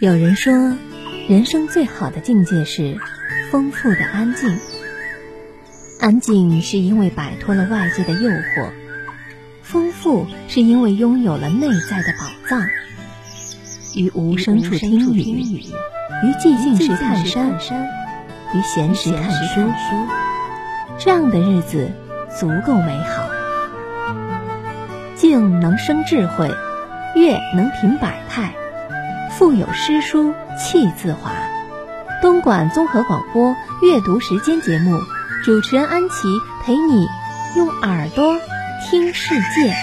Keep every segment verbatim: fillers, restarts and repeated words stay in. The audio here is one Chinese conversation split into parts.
有人说，人生最好的境界是丰富的安静。安静是因为摆脱了外界的诱惑，丰富是因为拥有了内在的宝藏。于无声处听雨，于寂静时看山，于闲时看书，这样的日子足够美好。静能生智慧，乐能平百态，腹有诗书气自华。东莞综合广播阅读时间节目，主持人安琪陪你用耳朵听世界。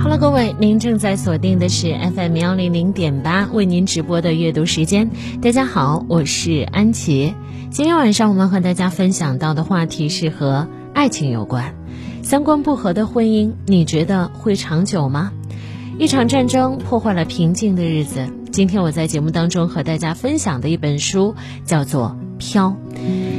Hello， 各位，您正在锁定的是 F M 一零零点八为您直播的阅读时间。大家好，我是安琪。今天晚上我们和大家分享到的话题是和爱情有关。三观不合的婚姻，你觉得会长久吗？一场战争破坏了平静的日子。今天我在节目当中和大家分享的一本书叫做《飘》。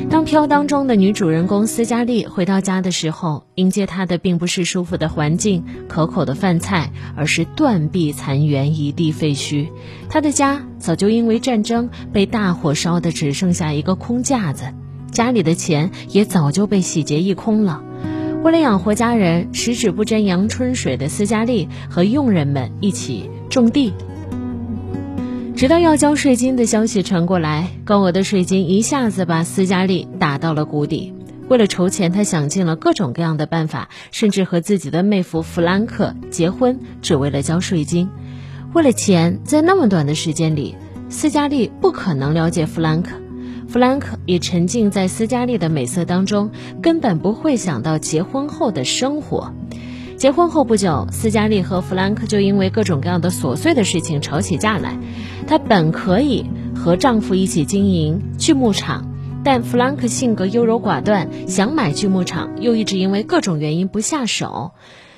当《飘》当中的女主人公斯嘉丽回到家的时候，迎接她的并不是舒服的环境、可口的饭菜，而是断壁残垣、一地废墟。她的家早就因为战争被大火烧得只剩下一个空架子，家里的钱也早就被洗劫一空了。为了养活家人，十指不沾阳春水的斯嘉丽和佣人们一起种地，直到要交税金的消息传过来，高额的税金一下子把斯嘉丽打到了谷底。为了筹钱，她想尽了各种各样的办法，甚至和自己的妹夫弗兰克结婚，只为了交税金。为了钱，在那么短的时间里，斯嘉丽不可能了解弗兰克，弗兰克也沉浸在斯嘉丽的美色当中，根本不会想到结婚后的生活。结婚后不久，斯嘉丽和弗兰克就因为各种各样的琐碎的事情吵起架来。她本可以和丈夫一起经营锯木厂，但弗兰克性格优柔寡断，想买锯木厂又一直因为各种原因不下手。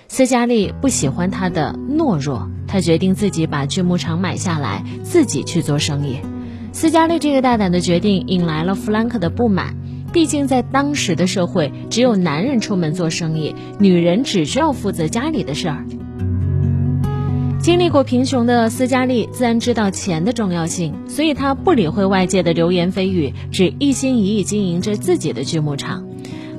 斯嘉丽不喜欢他的懦弱，她决定自己把锯木厂买下来，自己去做生意。斯嘉丽这个大胆的决定引来了弗兰克的不满，毕竟在当时的社会，只有男人出门做生意，女人只需要负责家里的事儿。经历过贫穷的斯嘉丽自然知道钱的重要性，所以她不理会外界的流言蜚语，只一心一意经营着自己的锯木厂。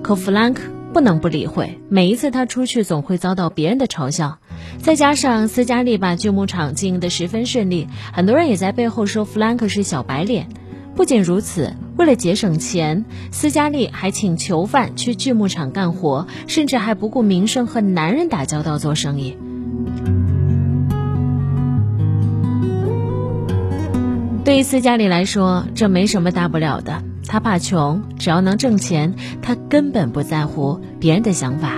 可弗兰克不能不理会，每一次他出去总会遭到别人的嘲笑。再加上斯嘉丽把锯木厂经营得十分顺利，很多人也在背后说弗兰克是小白脸。不仅如此，为了节省钱，斯嘉丽还请囚犯去锯木厂干活，甚至还不顾名声和男人打交道做生意。对于斯嘉丽来说，这没什么大不了的，她怕穷，只要能挣钱，她根本不在乎别人的想法。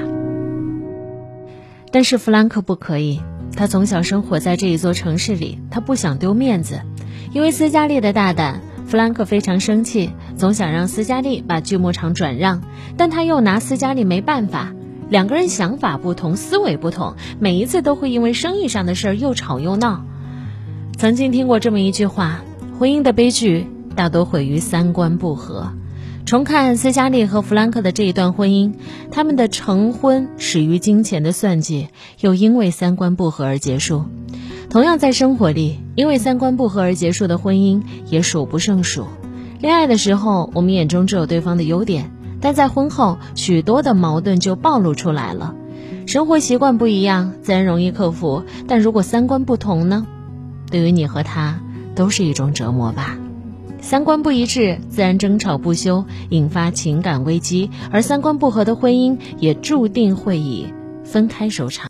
但是弗兰克不可以，他从小生活在这一座城市里，他不想丢面子。因为斯嘉丽的大胆，弗兰克非常生气，总想让斯嘉丽把锯木厂转让，但他又拿斯嘉丽没办法。两个人想法不同，思维不同，每一次都会因为生意上的事儿又吵又闹。曾经听过这么一句话，婚姻的悲剧大多毁于三观不合。重看斯嘉丽和弗兰克的这一段婚姻，他们的成婚始于金钱的算计，又因为三观不合而结束。同样在生活里，因为三观不合而结束的婚姻也数不胜数。恋爱的时候，我们眼中只有对方的优点，但在婚后，许多的矛盾就暴露出来了。生活习惯不一样，自然容易克服，但如果三观不同呢？对于你和他，都是一种折磨吧。三观不一致，自然争吵不休，引发情感危机，而三观不合的婚姻也注定会以分开收场。